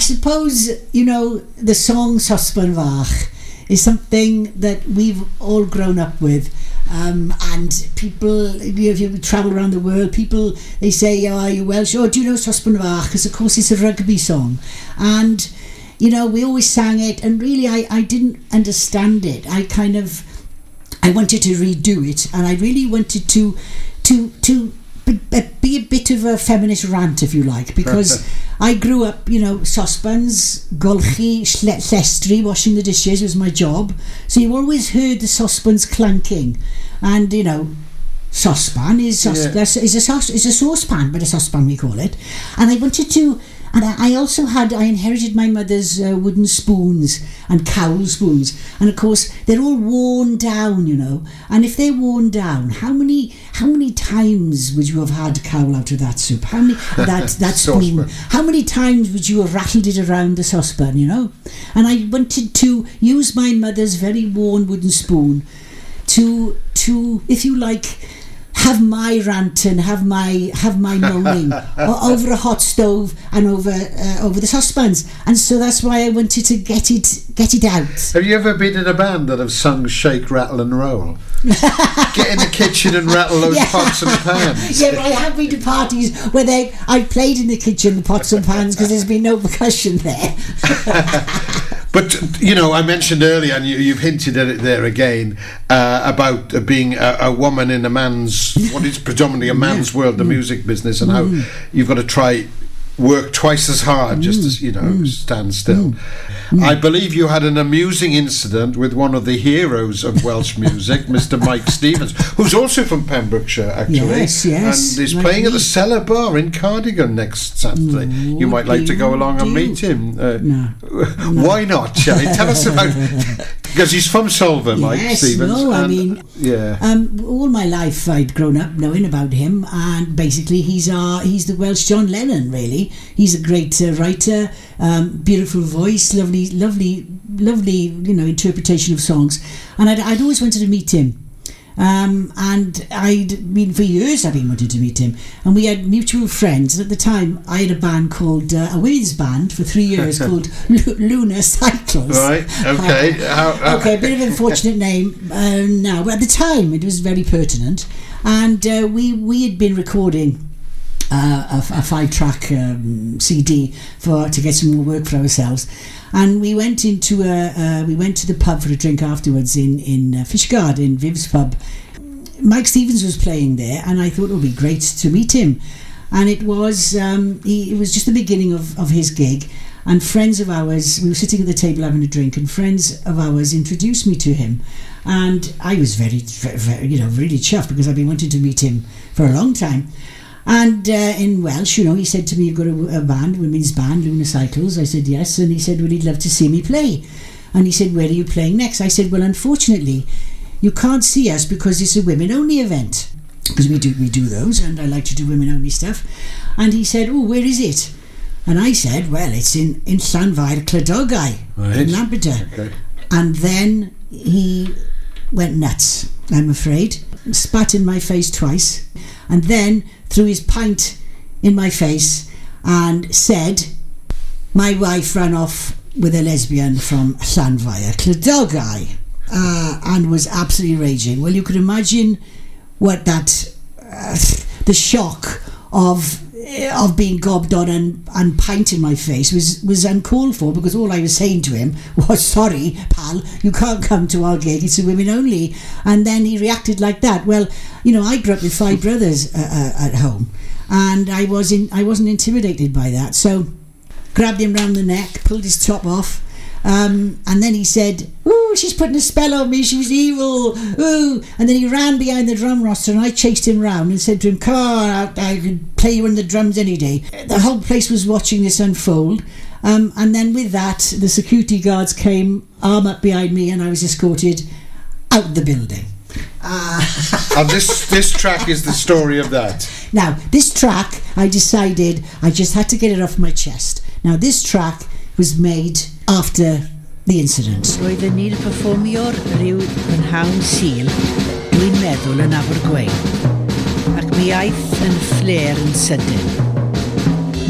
suppose, you know, the song Sosban Fach is something that we've all grown up with. And people, you know, if you travel around the world, people, they say, oh, are you Welsh? Oh, do you know Sosban Fach? Because, of course, it's a rugby song. And, you know, we always sang it, and really I didn't understand it. I wanted to redo it, and I really wanted to be a bit of a feminist rant, if you like, because I grew up, you know, saucepans, golchi, llestri, washing the dishes was my job. So you always heard the saucepans clanking, and, you know, saucepan is a saucepan, but a saucepan we call it. And I wanted to, and I inherited my mother's wooden spoons and cowl spoons, and of course they're all worn down, you know. And if they're worn down, how many times would you have had cowl out of that soup? How many that spoon? How many times would you have rattled it around the saucepan, you know? And I wanted to use my mother's very worn wooden spoon to, if you like, have my rant and have my moaning over a hot stove and over the saucepans. And so that's why I wanted to get it out. Have you ever been in a band that have sung Shake, Rattle and Roll? Get in the kitchen and rattle those pots and pans. Yeah, but I have been to parties where I played in the kitchen with pots and pans because there's been no percussion there. But, you know, I mentioned earlier, and you've hinted at it there again, about being a woman in a man's, what is predominantly a man's world, the music business, and how you've got to try work twice as hard just to, you know, stand still. I believe you had an amusing incident with one of the heroes of Welsh music, Mr. Mike Stevens, who's also from Pembrokeshire, actually. Yes. And he's playing at the Cellar Bar in Cardigan next Saturday. You might like to go along and meet him. No. Why not, Shelley? Tell us about... Because he's from Solva, Mike Stevens. All my life I'd grown up knowing about him, and basically he's the Welsh John Lennon, really. He's a great writer, beautiful voice, lovely, you know, interpretation of songs. And I'd always wanted to meet him. And for years I've been wanting to meet him. And we had mutual friends. At the time, I had a band called, a women's band for 3 years called Lunar Cycles. Right, okay. Okay, a bit of an unfortunate name now. But at the time, it was very pertinent. And we had been recording a 5-track CD to get some more work for ourselves, and we went to the pub for a drink afterwards in Fishguard, in Viv's pub. Mike Stevens was playing there, and I thought it would be great to meet him. And it was it was just the beginning of his gig, and friends of ours, we were sitting at the table having a drink, and friends of ours introduced me to him. And I was very, very, you know, really chuffed, because I've been wanting to meet him for a long time. And in Welsh, you know, he said to me, "You've got a band, women's band, Lunar Cycles." I said, "Yes." And he said, "Well, he'd love to see me play." And he said, "Where are you playing next?" I said, "Well, unfortunately, you can't see us because it's a women-only event, because we do those, and I like to do women-only stuff." And he said, "Oh, where is it?" And I said, "Well, it's in Llanfairclydogau, in Lampeter." Okay. And then he went nuts, I'm afraid, spat in my face twice, and then threw his pint in my face and said, "My wife ran off with a lesbian from Llanfairclydogau," and was absolutely raging. Well, you could imagine what that, the shock of being gobbed on and pint in my face was uncalled for, because all I was saying to him was, "Sorry, pal, you can't come to our gig, it's a women only." And then he reacted like that. Well, you know, I grew up with 5 brothers at home, and I wasn't intimidated by that. So grabbed him round the neck, pulled his top off, and then he said, "Ooh, she's putting a spell on me, she's evil, ooh." And then he ran behind the drum roster, and I chased him round and said to him, "Come on, I could play you on the drums any day." The whole place was watching this unfold, and then with that, the security guards came, arm up behind me, and I was escorted out the building. And this track is the story of that. Now, this track, I decided I just had to get it off my chest. Now, this track was made after the incident. Roedd yn un perfformio'r rhyw yn hawn sil, dwi'n meddwl yn Abergwein, ac mi aeth yn flêr yn sydyn.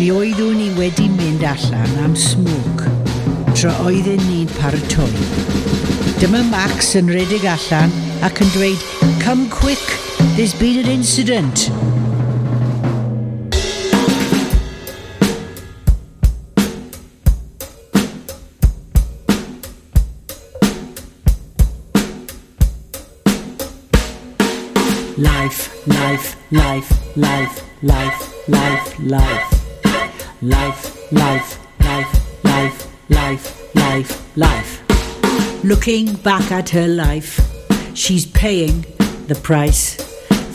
Mi oeddwn ni wedi mynd allan am smwg, tra oedden ni'n paratoi. Dyma Max yn redig allan ac yn dweud, "Come quick, there's been an incident." Life. Looking back at her life, she's paying the price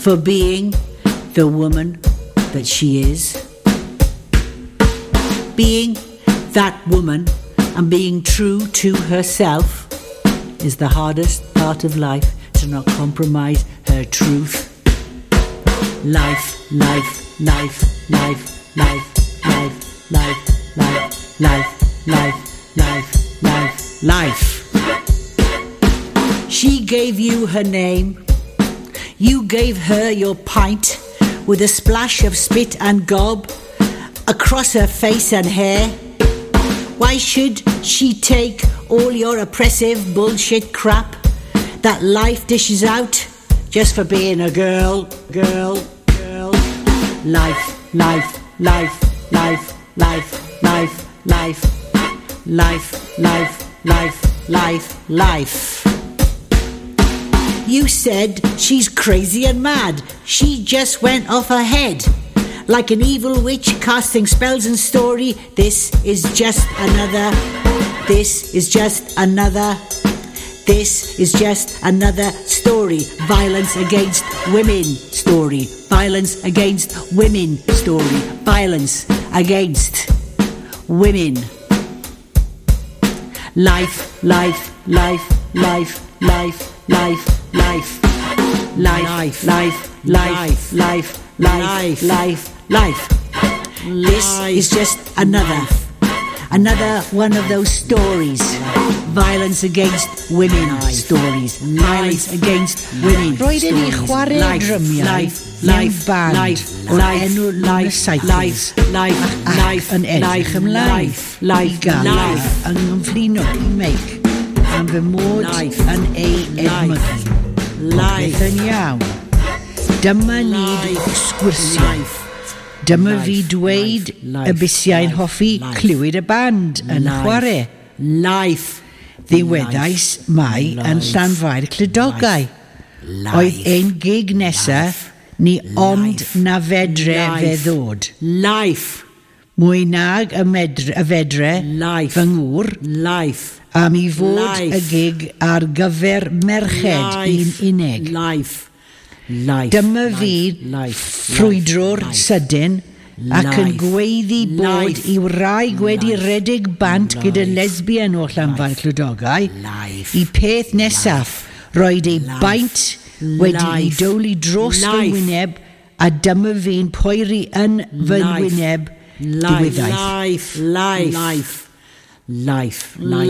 for being the woman that she is. Being that woman and being true to herself is the hardest part of life, to not compromise her truth. Life. She gave you her name. You gave her your pint with a splash of spit and gob across her face and hair. Why should she take all your oppressive bullshit crap that life dishes out just for being a girl? Life. You said she's crazy and mad. She just went off her head. Like an evil witch casting spells and story, this is just another story. Violence against women story. Life. This is just another one of those stories. Violence against women stories. Violence against women stories. Roedden ni chwarae drymiau mewn band o'r enw Lunar Cycles ac yn edrych ymlaen i gael yng nghyflwyno i meic am fy mod yn ei edmygu. Popeth yn iawn. Dyma ni dwi'n sgwrsio. Dyma fi dweud y busiau'n hoffi clywed y band yn chwarae. Ddiweddais mai yn Llanfairclydogau. Oedd ein gig nesaf ni ond na fedre fe ddod. Mwy nag y fedre fy ngŵr am i fod y gig ar gyfer merched un unig. Dyma fi ffrwydro'r sydyn ac yn gweiddi bod I wraig wedi redig bant gyda lesbian o Llanfairclydogau I peth nesaf roedd ei baint wedi I dowli dros fy wyneb a dyma fi'n poeri yn fy wyneb diweddaeth. Life. Right,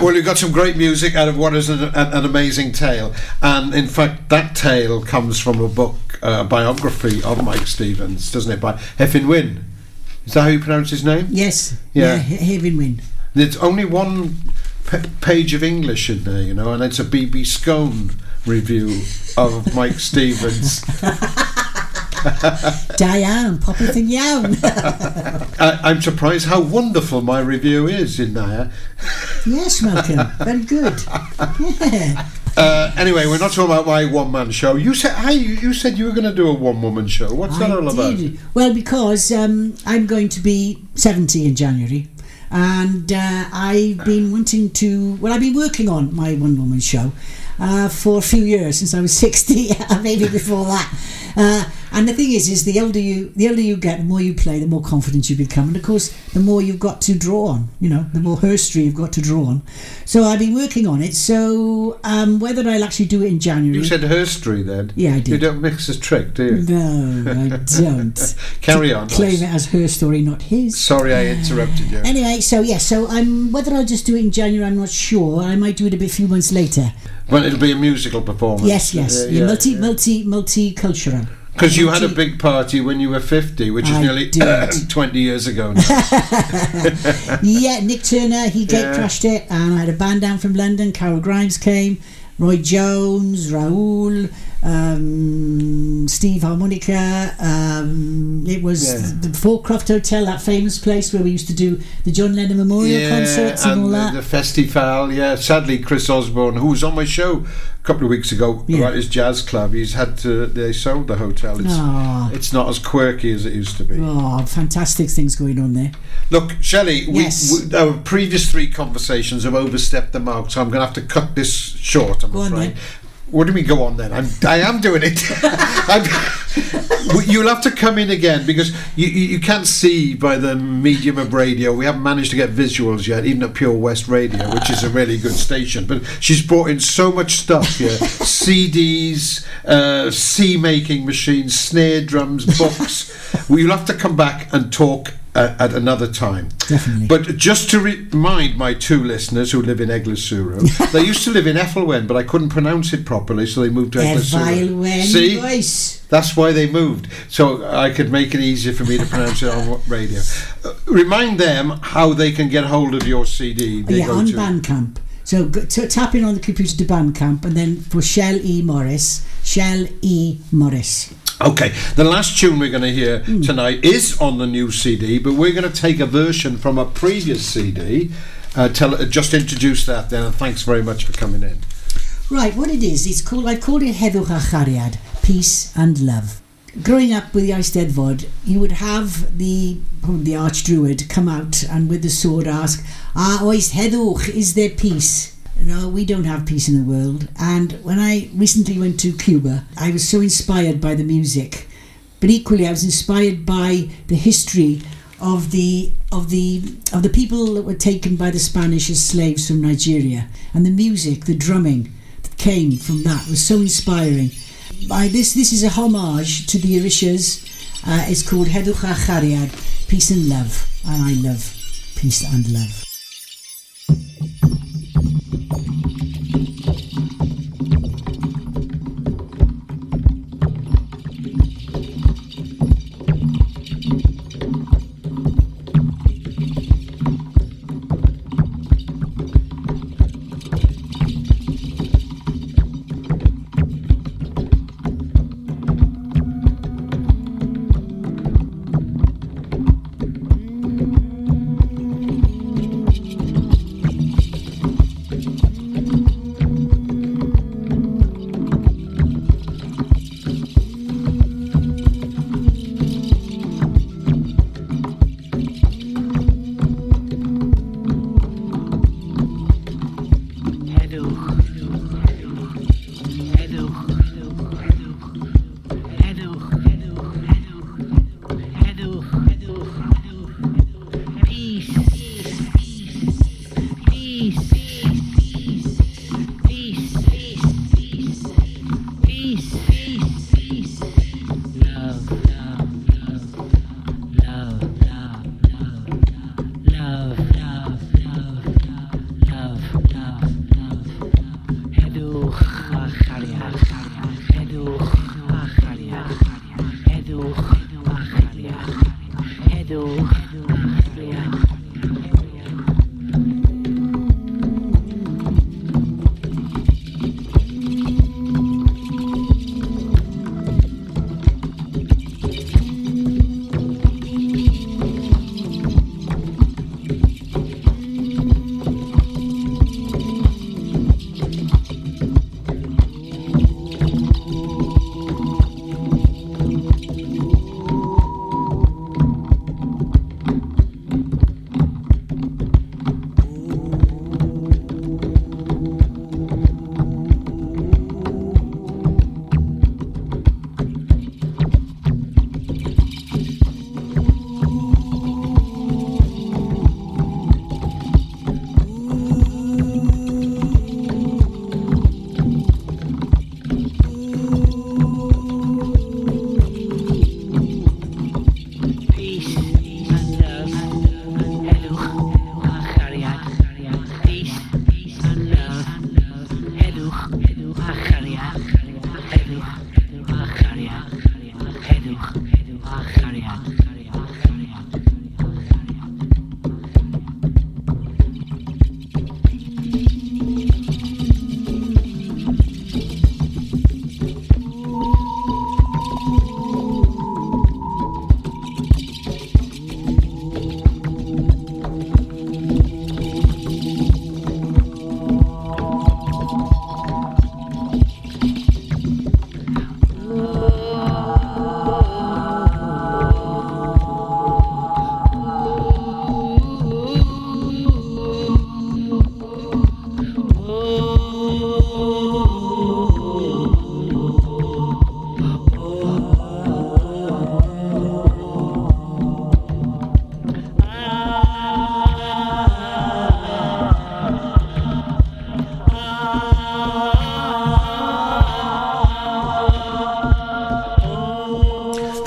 well, we've got some great music out of what is an amazing tale. And, in fact, that tale comes from a book, a biography of Mike Stevens, doesn't it, by Hefin Wyn. Is that how you pronounce his name? Yes. Yeah, Hefin Wyn. There's only one page of English in there, you know, and it's a B.B. Skone review of Mike Stevens. Diane, popeth yn iawn. I'm surprised how wonderful my review is in there. Yes, Malcolm, very good. Yeah. Anyway, we're not talking about my one-man show. You said you were going to do a one-woman show. What's that all about? Well, because I'm going to be 70 in January. And I've been wanting to... Well, I've been working on my one-woman show for a few years, since I was 60, maybe before that. And the thing is the older you get, the more you play, the more confident you become. And of course, the more you've got to draw on, you know, the more history you've got to draw on. So I've been working on it. So whether I'll actually do it in January. You said history then. Yeah, I did. You don't mix as trick, do you? No, I don't. Carry on. Claim it as her story, not his. Sorry, I interrupted you. Anyway, so yeah, so whether I'll just do it in January, I'm not sure. I might do it a few months later. Well, it'll be a musical performance. Yes. Yeah, multicultural. Because you had a big party when you were 50, which is nearly 20 years ago now. Yeah, Nick Turner, he gatecrashed it, and I had a band down from London. Carol Grimes came, Roy Jones, Raoul, Steve Harmonica. It was the Forcroft Hotel, that famous place where we used to do the John Lennon Memorial concerts and all that. The festival, Sadly, Chris Osborne, who was on my show a couple of weeks ago about his jazz club, he's had to. They sold the hotel. It's not as quirky as it used to be. Oh, fantastic things going on there. Look, Shelley, our previous three conversations have overstepped the mark, so I'm going to have to cut this short, I'm afraid. What do we go on then? I am doing it. You'll have to come in again, because you can't see by the medium of radio. We haven't managed to get visuals yet, even at Pure West Radio, which is a really good station. But she's brought in so much stuff here. CDs, sea-making machines, snare drums, books. Well, you'll have to come back and talk at another time. Definitely. But just to remind my two listeners who live in Eglwyswrw, they used to live in Effelwen, but I couldn't pronounce it properly, so they moved to Eglwyswrw. See? Voice. That's why they moved, so I could make it easier for me to pronounce it on radio. Remind them how they can get hold of your CD. On Bandcamp. So tap in on the computer to Bandcamp, and then for Shelley Morris. Okay, the last tune we're going to hear tonight is on the new CD, but we're going to take a version from a previous CD. Just introduce that then, and thanks very much for coming in. Right, what it is, I called it Heddwch a Chariad, Peace and Love. Growing up with the Eisteddfod, you would have the Archdruid come out and with the sword ask, oes heddwch, is there peace? No, we don't have peace in the world. And when I recently went to Cuba, I was so inspired by the music, but equally I was inspired by the history of the people that were taken by the Spanish as slaves from Nigeria, and the music, the drumming that came from that was so inspiring. This is a homage to the Orishas. It's called Heddwch a Chariad, Peace and Love, and I love peace and love.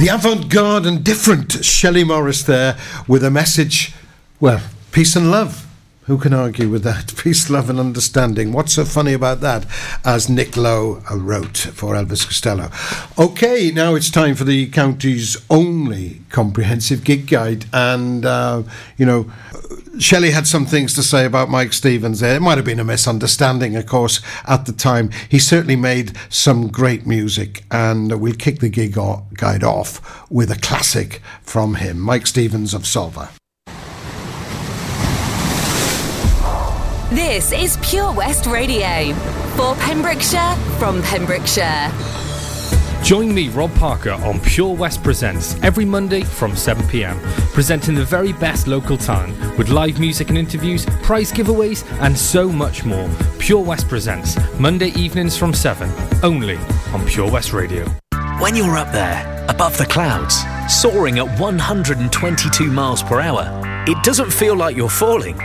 The avant-garde and different Shelley Morris there with a message, well, peace and love. Who can argue with that? Peace, love and understanding. What's so funny about that? As Nick Lowe wrote for Elvis Costello. OK, now it's time for the county's only comprehensive gig guide. And, you know, Shelley had some things to say about Mike Stevens there. It might have been a misunderstanding, of course, at the time. He certainly made some great music. And we'll kick the gig guide off with a classic from him, Mike Stevens of Solva. This is Pure West Radio, for Pembrokeshire, from Pembrokeshire. Join me, Rob Parker, on Pure West Presents every Monday from 7pm, presenting the very best local talent with live music and interviews, prize giveaways and so much more. Pure West Presents, Monday evenings from 7, only on Pure West Radio. When you're up there, above the clouds, soaring at 122 miles per hour, it doesn't feel like you're falling.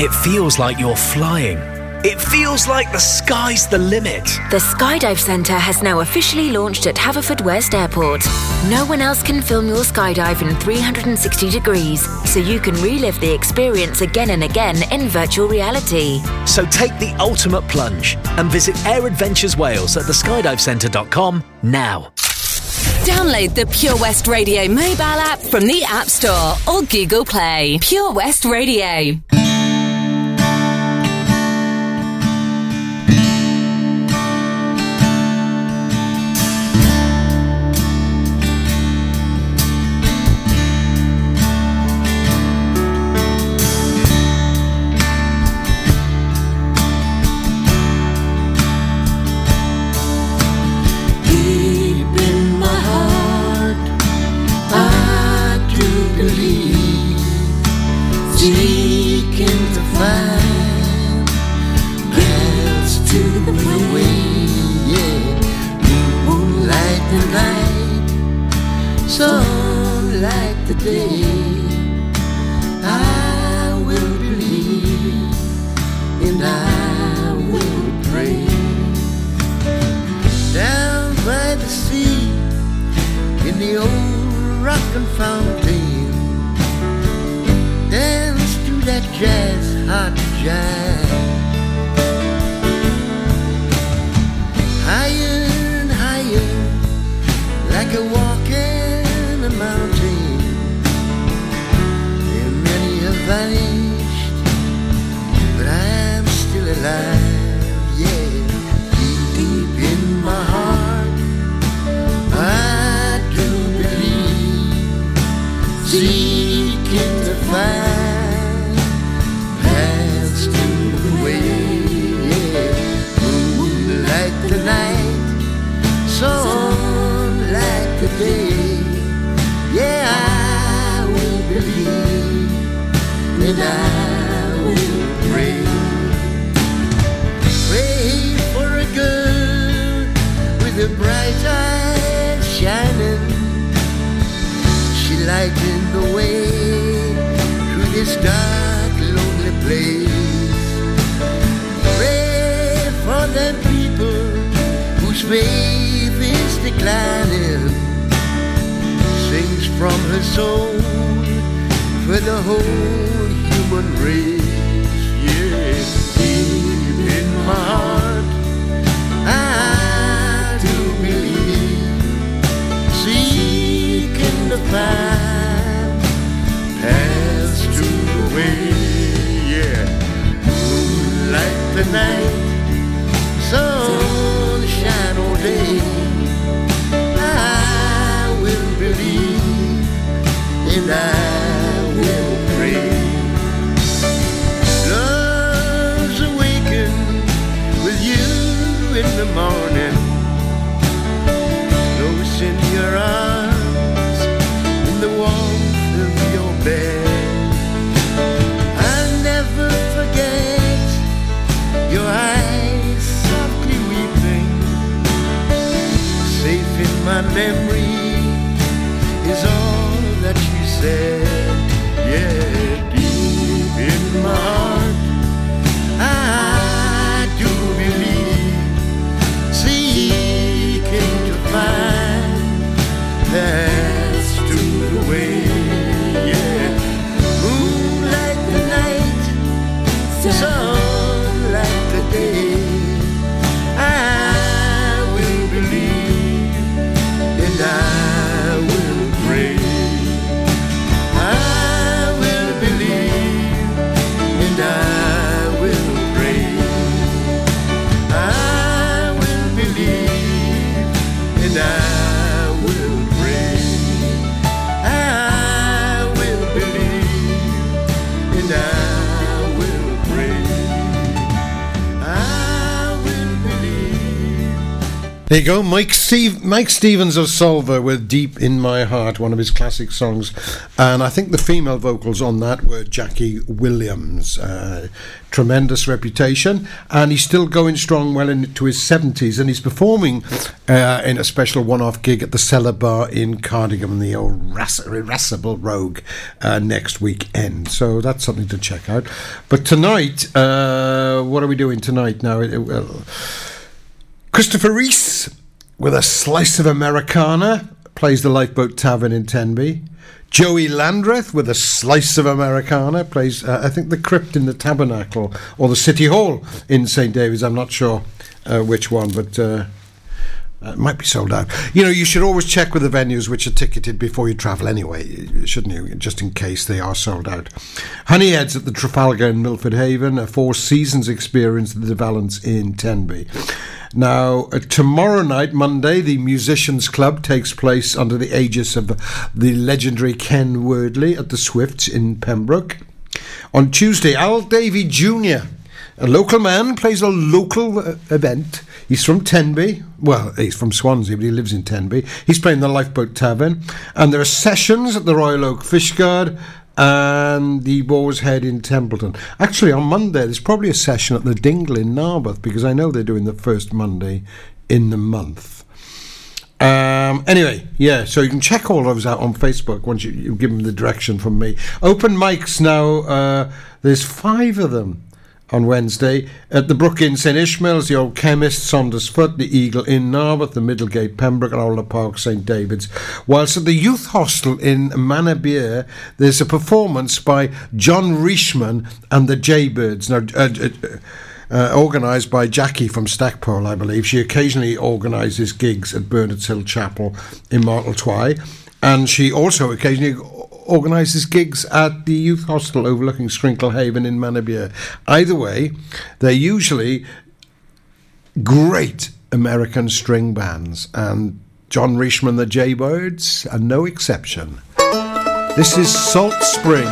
It feels like you're flying. It feels like the sky's the limit. The Skydive Centre has now officially launched at Haverfordwest Airport. No one else can film your skydive in 360 degrees, so you can relive the experience again and again in virtual reality. So take the ultimate plunge and visit Air Adventures Wales at theskydivecentre.com now. Download the Pure West Radio mobile app from the App Store or Google Play. Pure West Radio. See? There you go, Mike Stevens of Solva with Deep in My Heart, one of his classic songs. And I think the female vocals on that were Jackie Williams. Tremendous reputation, and he's still going strong well into his 70s, and he's performing in a special one-off gig at the Cellar Bar in Cardigan, the old irascible rogue, next weekend, so that's something to check out. But tonight, what are we doing tonight now? Christopher Rees with a slice of Americana plays the Lifeboat Tavern in Tenby. Joey Landreth with a slice of Americana plays, I think, the Crypt in the Tabernacle or the City Hall in St. David's. I'm not sure which one, but it might be sold out. You know, you should always check with the venues which are ticketed before you travel anyway, shouldn't you? Just in case they are sold out. Honeyheads at the Trafalgar in Milford Haven, a Four Seasons experience at the De Valence in Tenby. Now, tomorrow night, Monday, the Musicians Club takes place under the aegis of the legendary Ken Wordley at the Swifts in Pembroke. On Tuesday, Al Davey Jr., a local man, plays a local event. He's from Tenby. Well, he's from Swansea, but he lives in Tenby. He's playing the Lifeboat Tavern. And there are sessions at the Royal Oak Fishguard and the Boar's Head in Templeton. Actually, on Monday, there's probably a session at the Dingle in Narberth, because I know they're doing the first Monday in the month. Anyway, yeah, so you can check all those out on Facebook once you give them the direction from me. Open mics now. There's 5 of them on Wednesday. At the Brook Inn, St Ishmael's, the Old Chemist, Saunders Foot, the Eagle Inn, Narberth, the Middlegate, Pembroke, and Alder Park, St David's. Whilst at the Youth Hostel in Manorbier, there's a performance by John Reischman and the Jaybirds. Now, organised by Jackie from Stackpole, I believe. She occasionally organises gigs at Bernard's Hill Chapel in Marteltwy, and she also occasionally organises gigs at the youth hostel overlooking Scrinkle Haven in Manorbier. Either way, they're usually great American string bands, and John Reischman and the Jaybirds are no exception. This is Salt Spring.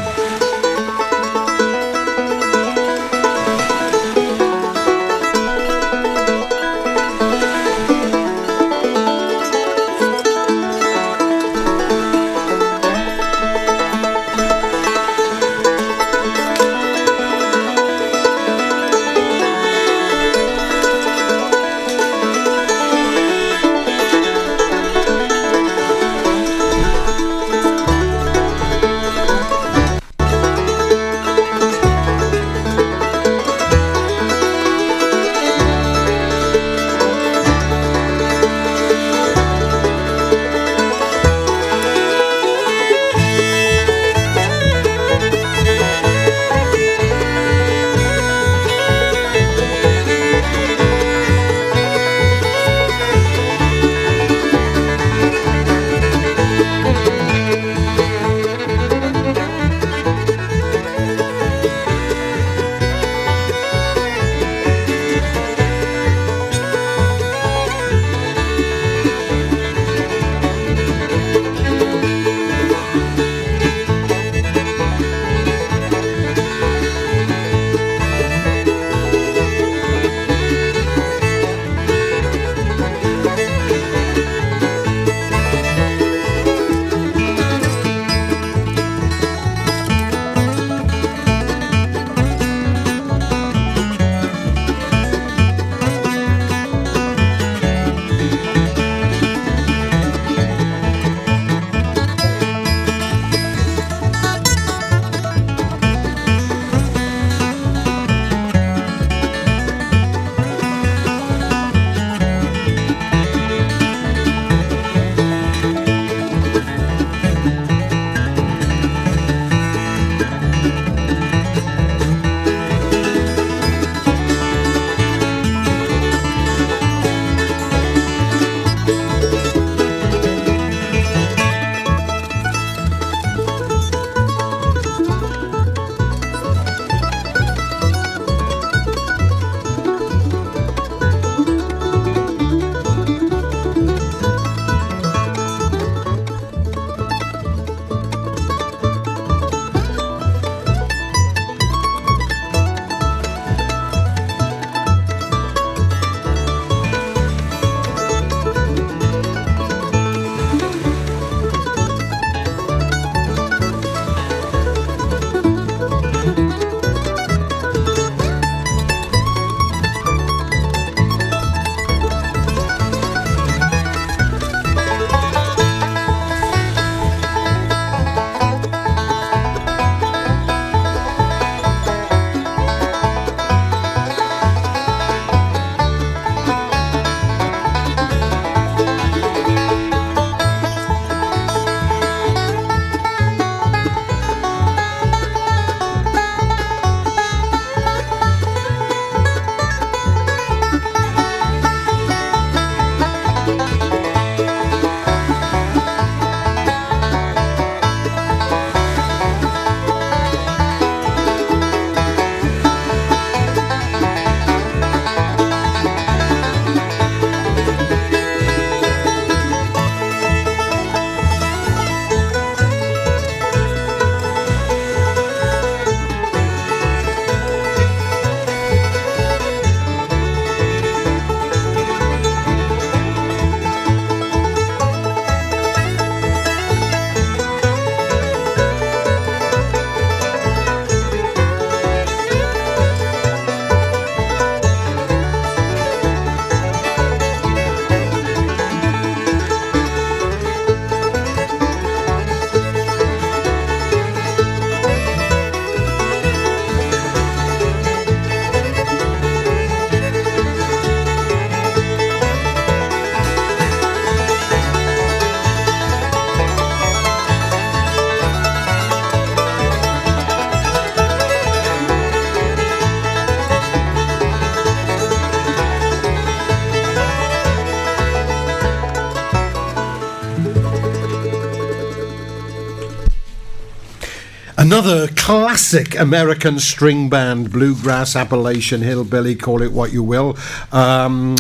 Another classic American string band, bluegrass, Appalachian hillbilly, call it what you will. John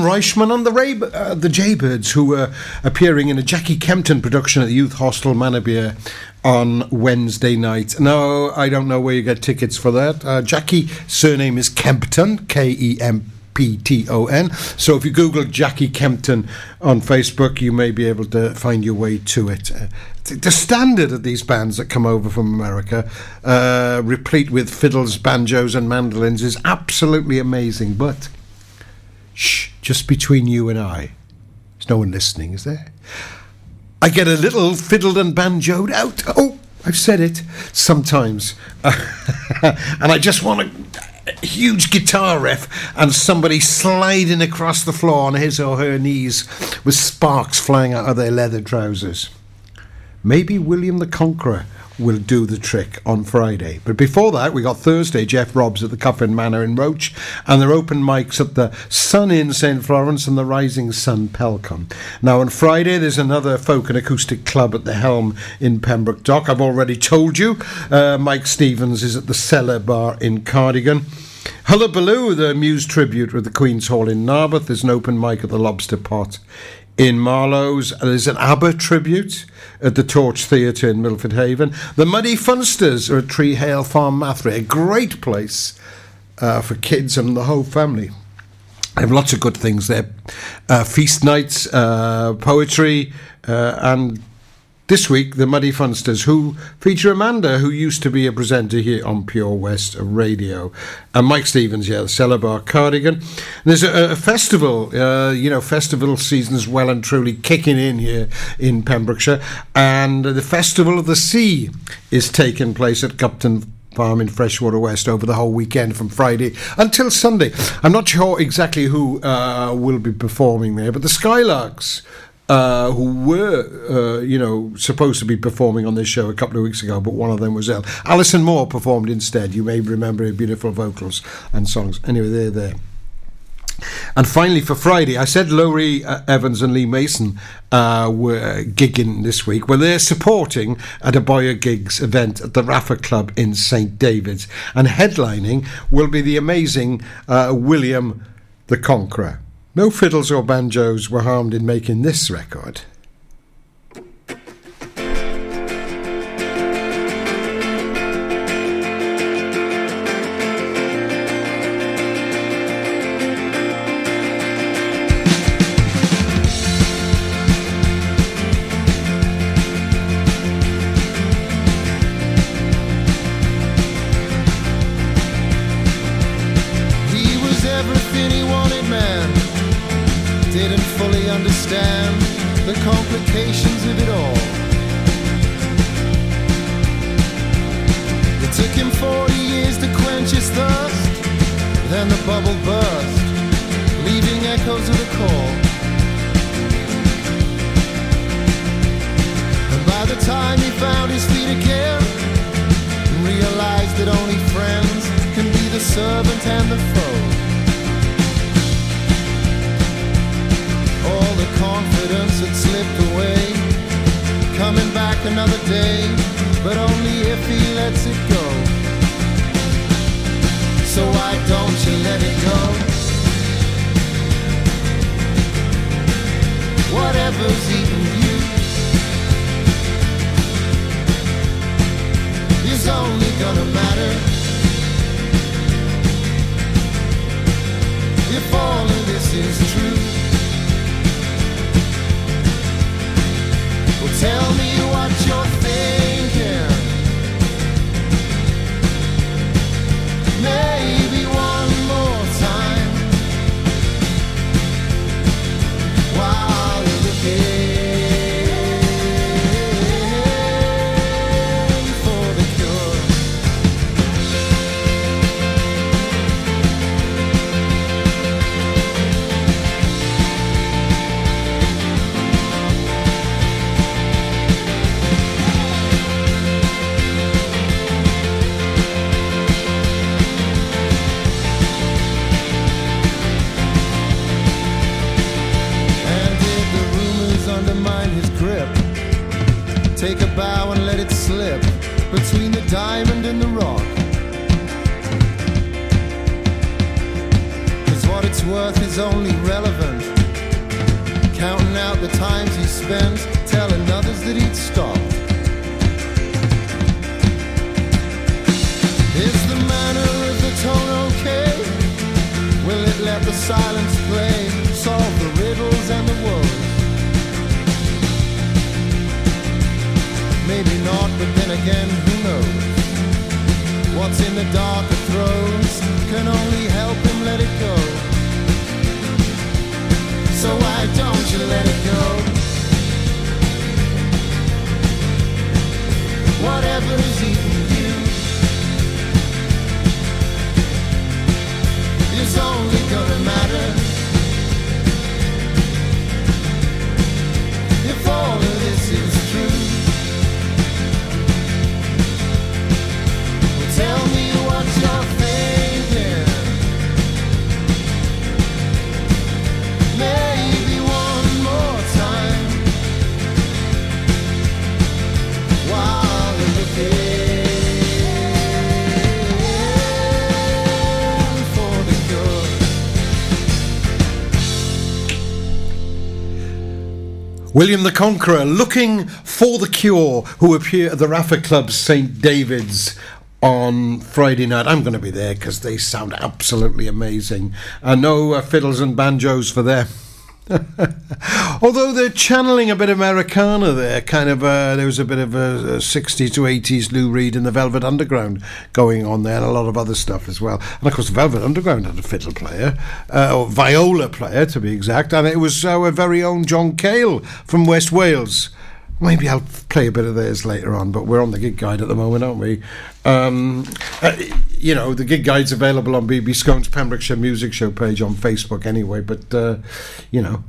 Reischman and the Jaybirds, who were appearing in a Jackie Kempton production at the Youth Hostel Manorbier on Wednesday night. No, I don't know where you get tickets for that. Jackie, surname is Kempton, Kempton. So if you Google Jackie Kempton on Facebook, you may be able to find your way to it. The standard of these bands that come over from America, replete with fiddles, banjos and mandolins, is absolutely amazing. But, shh, just between you and I. There's no one listening, is there? I get a little fiddled and banjoed out. Oh, I've said it sometimes. And I just want to... a huge guitar riff and somebody sliding across the floor on his or her knees with sparks flying out of their leather trousers. Maybe William the Conqueror will do the trick on Friday. But before that, we got Thursday, Jeff Robbs at the Cuffin Manor in Roach, and their open mics at the Sun Inn St Florence and the Rising Sun Pelcom. Now on Friday, there's another folk and acoustic club at the Helm in Pembroke Dock. I've already told you. Mike Stevens is at the Cellar Bar in Cardigan. Hullabaloo, the Muse tribute at the Queen's Hall in Narberth. There's an open mic at the Lobster Pot in Marlowe's. There's an ABBA tribute at the Torch Theatre in Milford Haven. The Muddy Funsters are at Treehale Farm, Mathray, a great place for kids and the whole family. They have lots of good things there. Feast nights, poetry, and this week, the Muddy Funsters, who feature Amanda, who used to be a presenter here on Pure West Radio. And Mike Stevens, yeah, the Cellar Bar, Cardigan. And there's a festival, festival season's well and truly kicking in here in Pembrokeshire. And the Festival of the Sea is taking place at Cupton Farm in Freshwater West over the whole weekend from Friday until Sunday. I'm not sure exactly who will be performing there, but the Skylarks, who were, supposed to be performing on this show a couple of weeks ago, but one of them was ill. Alison Moore performed instead. You may remember her beautiful vocals and songs. Anyway, they're there. And finally, for Friday, I said Lowry Evans and Lee Mason were gigging this week. Well, they're supporting at a Boyer Gigs event at the Raffer Club in St David's. And headlining will be the amazing William the Conqueror. No fiddles or banjos were harmed in making this record. Tell me what you're thinking. worth is only relevant. Counting out the times he spends telling others that he'd stop. Is the manner of the tone okay? Will it let the silence play, solve the riddles and the woes? Maybe not, but then again, who knows? What's in the darker throes can only help him let it go. So why don't you let it go? Whatever's eating you is only gonna matter if all of this is true. Tell me what you're thinking. Maybe one more time while you're looking for the good. William the Conqueror, Looking for the Cure, who appear at the Raffer Club, St David's, on Friday night. I'm going to be there because they sound absolutely amazing. And no fiddles and banjos for them. Although they're channeling a bit of Americana there, kind of there was a bit of a 60s to 80s Lou Reed and the Velvet Underground going on there, and a lot of other stuff as well. And of course the Velvet Underground had a fiddle player, or viola player to be exact, and it was our very own John Cale from West Wales. Maybe I'll play a bit of theirs later on, but we're on the gig guide at the moment, aren't we? You know, the gig guide's available on B.B Skone's Pembrokeshire Music Show page on Facebook anyway, but, you know,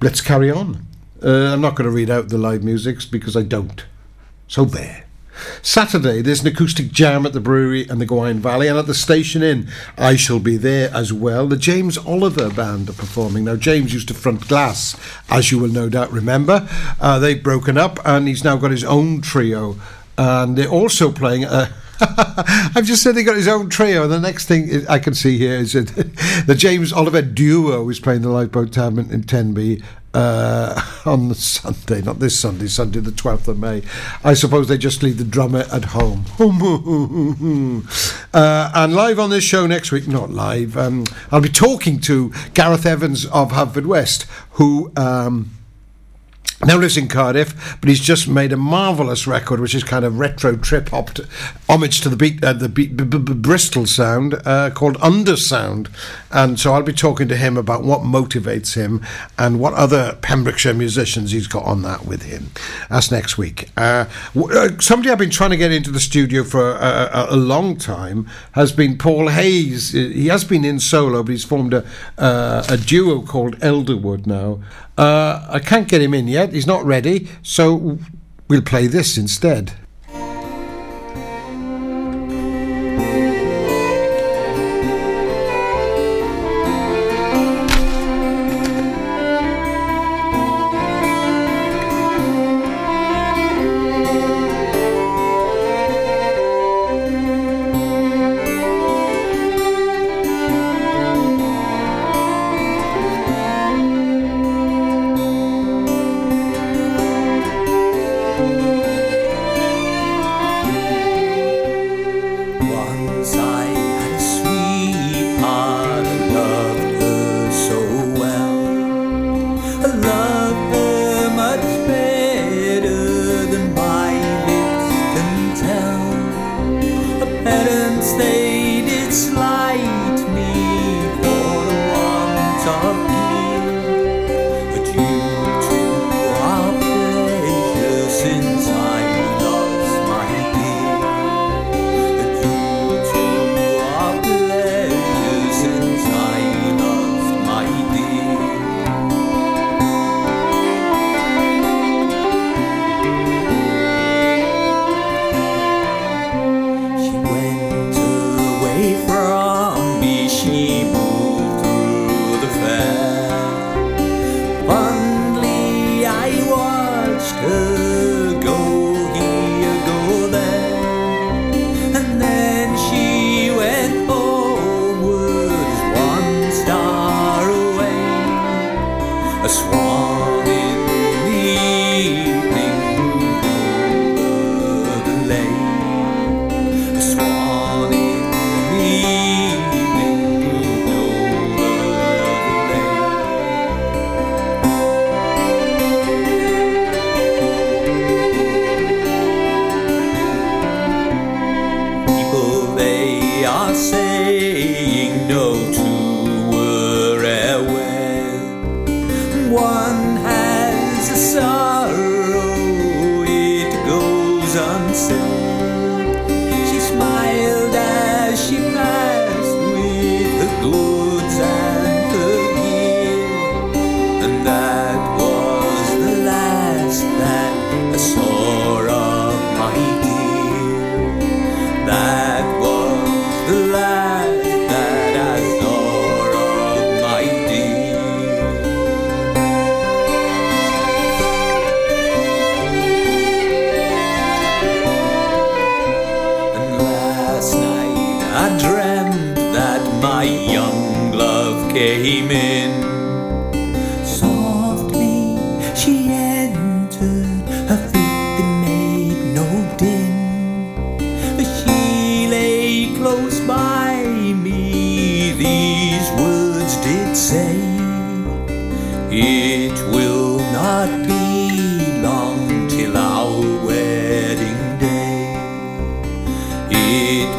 let's carry on. I'm not going to read out the live musics because I don't. So there. Saturday, there's an acoustic jam at the brewery and the Gwine Valley, and at the Station Inn, I shall be there as well. The James Oliver Band are performing. Now, James used to front Glass, as you will no doubt remember. They've broken up, and he's now got his own trio, and they're also playing... I've just said he got his own trio. The next thing I can see here is that the James Oliver duo is playing the Lifeboat Tavern in Tenby on the Sunday, not this Sunday, Sunday the 12th of May. I suppose they just leave the drummer at home. And live on this show next week, not live, I'll be talking to Gareth Evans of Hertfordwest, who... now lives in Cardiff, but he's just made a marvellous record, which is kind of retro trip-hop, homage to the Bristol sound, called Undersound. And so I'll be talking to him about what motivates him and what other Pembrokeshire musicians he's got on that with him. That's next week. Somebody I've been trying to get into the studio for a long time has been Paul Hayes. He has been in solo, but he's formed a duo called Elderwood now. I can't get him in yet, he's not ready, so we'll play this instead. From I dreamt that my young love came in. Softly she entered, her feet that made no din. She lay close by me, these words did say, it will not be long till our wedding day. It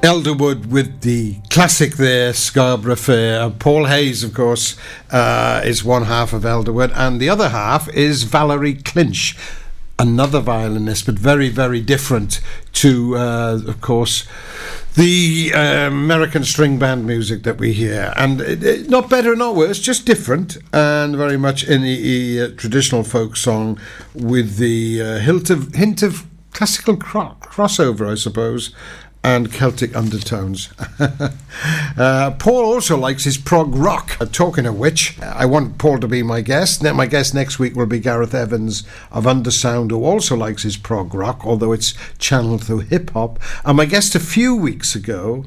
Elderwood with the classic there, Scarborough Fair. And Paul Hayes, of course, is one half of Elderwood, and the other half is Valerie Clinch, another violinist, but very, very different to, of course, the American string band music that we hear. And not better and not worse, just different, and very much in the traditional folk song with the hint of classical crossover, I suppose, and Celtic undertones. Paul also likes his prog rock. Talking of which, I want Paul to be my guest. My guest next week will be Gareth Evans of Undersound, who also likes his prog rock, although it's channeled through hip-hop. And my guest a few weeks ago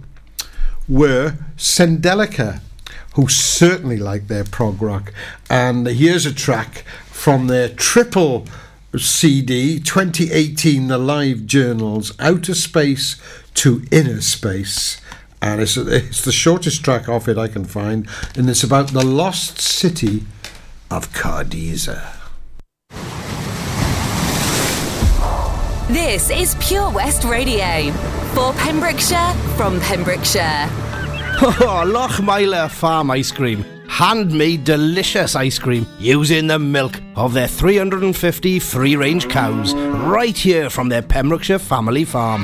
were Sendelica, who certainly like their prog rock. And here's a track from their triple CD, 2018, The Live Journals, Outer Space to Inner Space, and it's the shortest track off it I can find, and it's about the lost city of Cardiza. This is Pure West Radio, for Pembrokeshire, from Pembrokeshire. Oh, Lochmiller Farm Ice Cream. Handmade delicious ice cream using the milk of their 350 free-range cows right here from their Pembrokeshire family farm.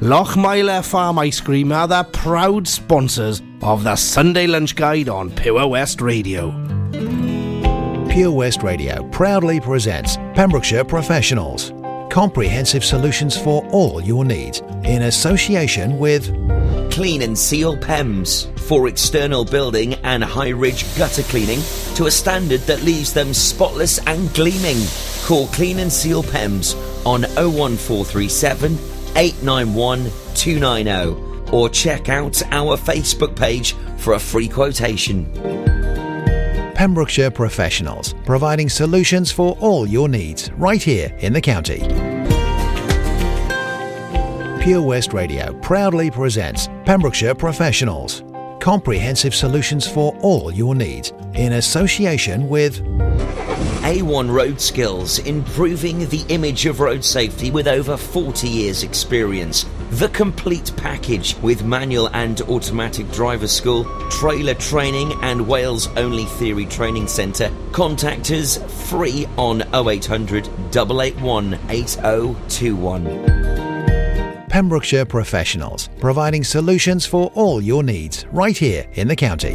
Lochmiller Farm Ice Cream are the proud sponsors of the Sunday Lunch Guide on Pure West Radio. Pure West Radio proudly presents Pembrokeshire Professionals. Comprehensive solutions for all your needs in association with Clean and Seal Pems, for external building and high-ridge gutter cleaning to a standard that leaves them spotless and gleaming. Call Clean and Seal Pems on 01437 891 290 or check out our Facebook page for a free quotation. Pembrokeshire Professionals, providing solutions for all your needs right here in the county. Pure West Radio proudly presents Pembrokeshire Professionals. Comprehensive solutions for all your needs in association with A1 Road Skills, improving the image of road safety with over 40 years experience. The complete package with manual and automatic driver school, trailer training and Wales only theory training centre. Contact us free on 0800 881 8021. Pembrokeshire Professionals, providing solutions for all your needs right here in the county.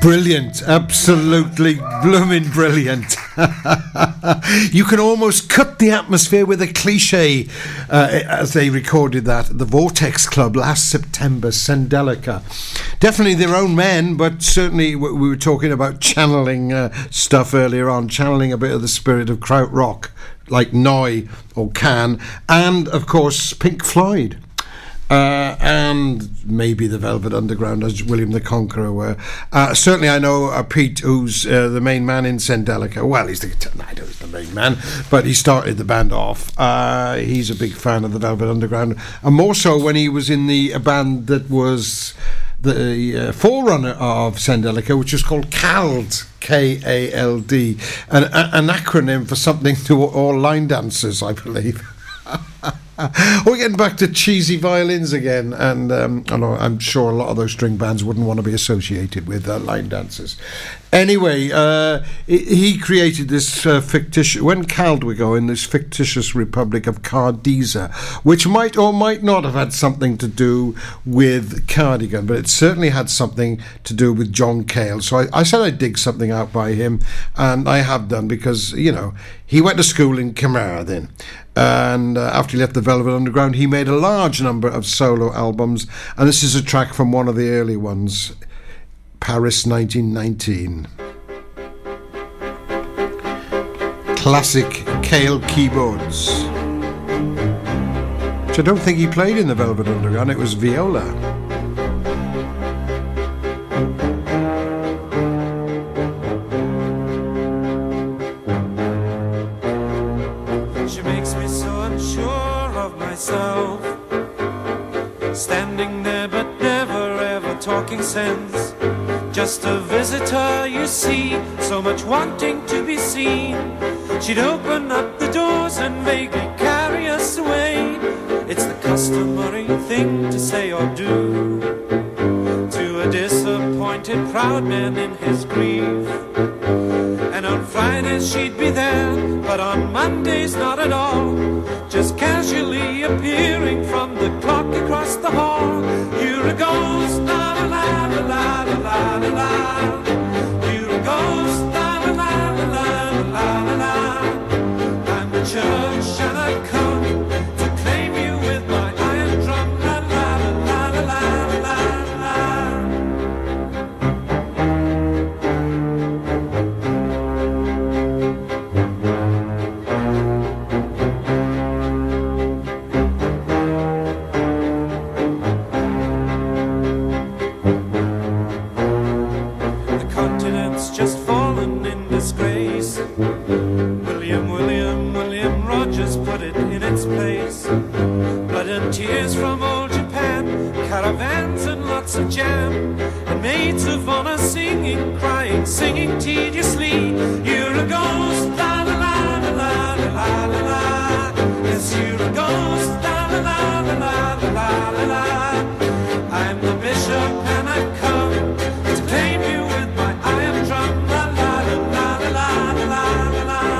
Brilliant, absolutely blooming brilliant. You can almost cut the atmosphere with a cliche as they recorded that at the Vortex Club last September, Sendelica. Definitely their own men, but certainly we were talking about channeling stuff earlier on, channeling a bit of the spirit of krautrock, like Noi or Can, and of course Pink Floyd. And maybe the Velvet Underground, as William the Conqueror were. Certainly I know Pete, who's the main man in Sendelica. Well, he's the main man, but he started the band off. He's a big fan of the Velvet Underground, and more so when he was in the band that was the forerunner of Sendelica, which is called KALD, K-A-L-D, an acronym for something to all line dancers, I believe. We're getting back to cheesy violins again, and I'm sure a lot of those string bands wouldn't want to be associated with line dancers. Anyway, he created this fictitious... When KALD were going, this fictitious Republic of Cardiza, which might or might not have had something to do with Cardigan, but it certainly had something to do with John Cale. So I said I'd dig something out by him, and I have done, because, he went to school in Carmarthen. And after he left the Velvet Underground, he made a large number of solo albums, and this is a track from one of the early ones, Paris 1919. Classic Cale keyboards, which I don't think he played in the Velvet Underground, it was viola. Standing there but never ever talking sense. Just a visitor, you see, so much wanting to be seen. She'd open up the doors and vaguely carry us away. It's the customary thing to say or do to a disappointed proud man in his grief. And on Fridays she'd be there, but on Mondays not at all. Just casually appearing from the clock across the hall. You're a ghost, la la la la la la la. You're a ghost, la la la la la la. I'm the church and I come to claim you with my iron drum. La la la la la la la. Tears from old Japan, caravans and lots of jam, and maids of honor singing, crying, singing tediously. You're a ghost, la la la la la la la la. Yes, you're a ghost, la la la la la la la. I'm the bishop and I've come to claim you with my iron drum. La la la la la la la la.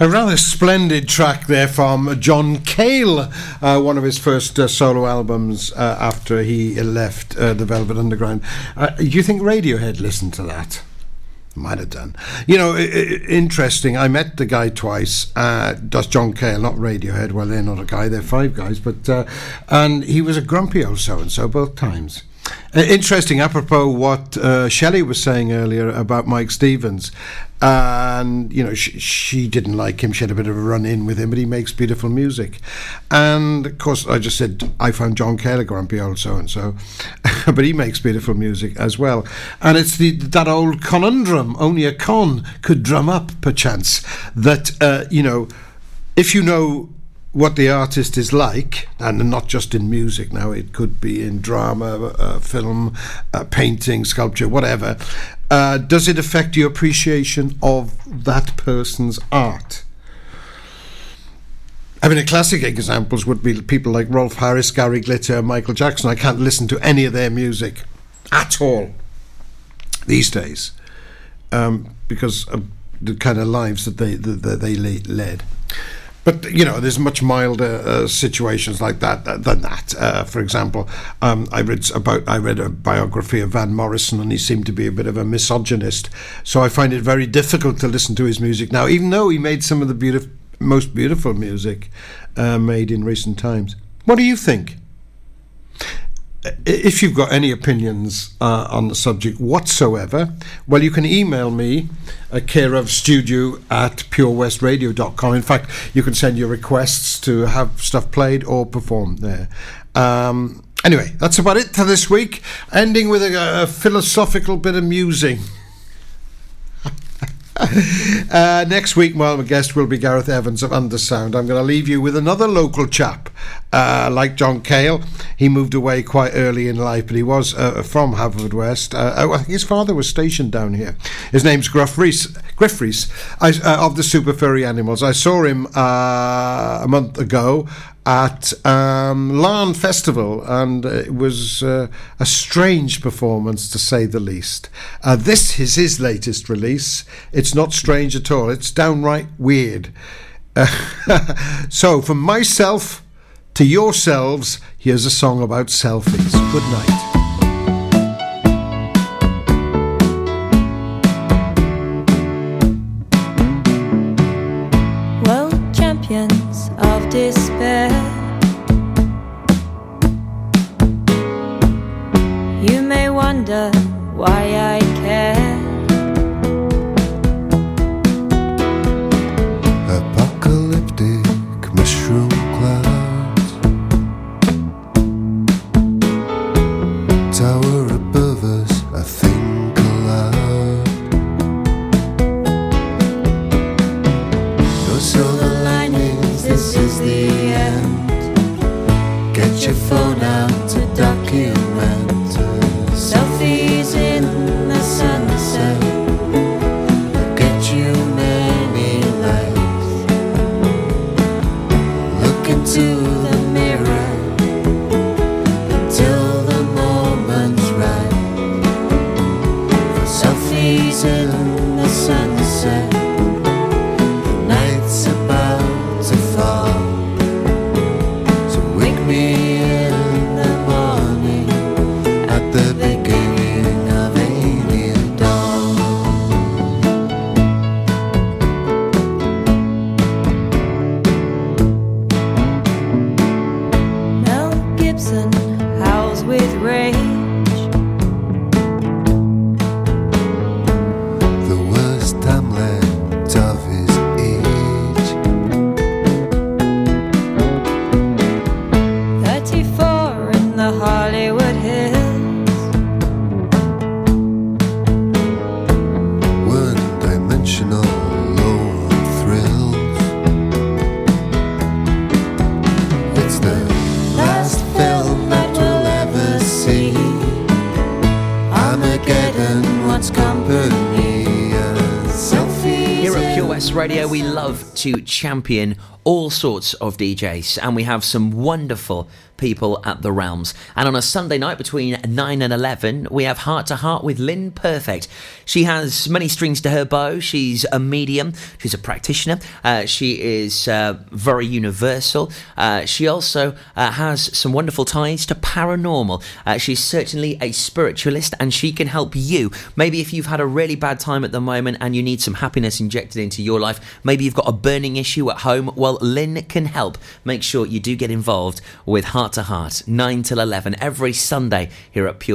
A rather splendid track there from John Cale, one of his first solo albums after he left the Velvet Underground. You think Radiohead listened to that? Might have done. You know, interesting, I met the guy twice, that's John Cale, not Radiohead. Well, they're not a guy, they're five guys, but and he was a grumpy old so-and-so both times. Interesting, apropos what Shelley was saying earlier about Mike Stevens, and you know she didn't like him, she had a bit of a run-in with him, but he makes beautiful music. And of course I just said I found John Cale a grumpy old so-and-so but he makes beautiful music as well. And it's that old conundrum, only a con could drum up perchance, that you know, if you know what the artist is like, and not just in music now, it could be in drama, film, painting, sculpture, whatever, does it affect your appreciation of that person's art? I mean, a classic examples would be people like Rolf Harris, Gary Glitter, Michael Jackson. I can't listen to any of their music at all these days because of the kind of lives that they led. But, you know, there's much milder situations like that than that. For example, I read a biography of Van Morrison, and he seemed to be a bit of a misogynist. So I find it very difficult to listen to his music now, even though he made some of the most beautiful music made in recent times. What do you think? If you've got any opinions on the subject whatsoever, well, you can email me at careofstudio@purewestradio.com. In fact, you can send your requests to have stuff played or performed there. Anyway, that's about it for this week, ending with a philosophical bit of musing. Next week, my guest will be Gareth Evans of Undersound. I'm going to leave you with another local chap, like John Cale. He moved away quite early in life, but he was from Haverfordwest. I think his father was stationed down here. His name's Griff Reese, of the Super Furry Animals. I saw him a month ago at Larn Festival, and it was a strange performance, to say the least. This is his latest release. It's not strange at all, it's downright weird. So from myself to yourselves, here's a song about selfies. Good night. Why I care. Apocalyptic mushroom clouds tower above us. I think aloud. No silver linings, this is the end. Get your phone out to document. Selfies in the sunset will get you many likes. Look into the mirror until the moment's right. For selfies in the sunset, the night's about to fall. So wake me in the morning at the Radio. We love to champion all sorts of DJs, and we have some wonderful people at the Realms. And on a Sunday night between 9 and 11, we have Heart to Heart with Lynn Perfect. She has many strings to her bow. She's a medium. She's a practitioner. She is very universal. She also has some wonderful ties to paranormal. She's certainly a spiritualist, and she can help you. Maybe if you've had a really bad time at the moment and you need some happiness injected into your life, maybe you've got a burning issue at home, well, Lynn can help. Make sure you do get involved with Heart to Heart, 9 till 11, every Sunday here at Pure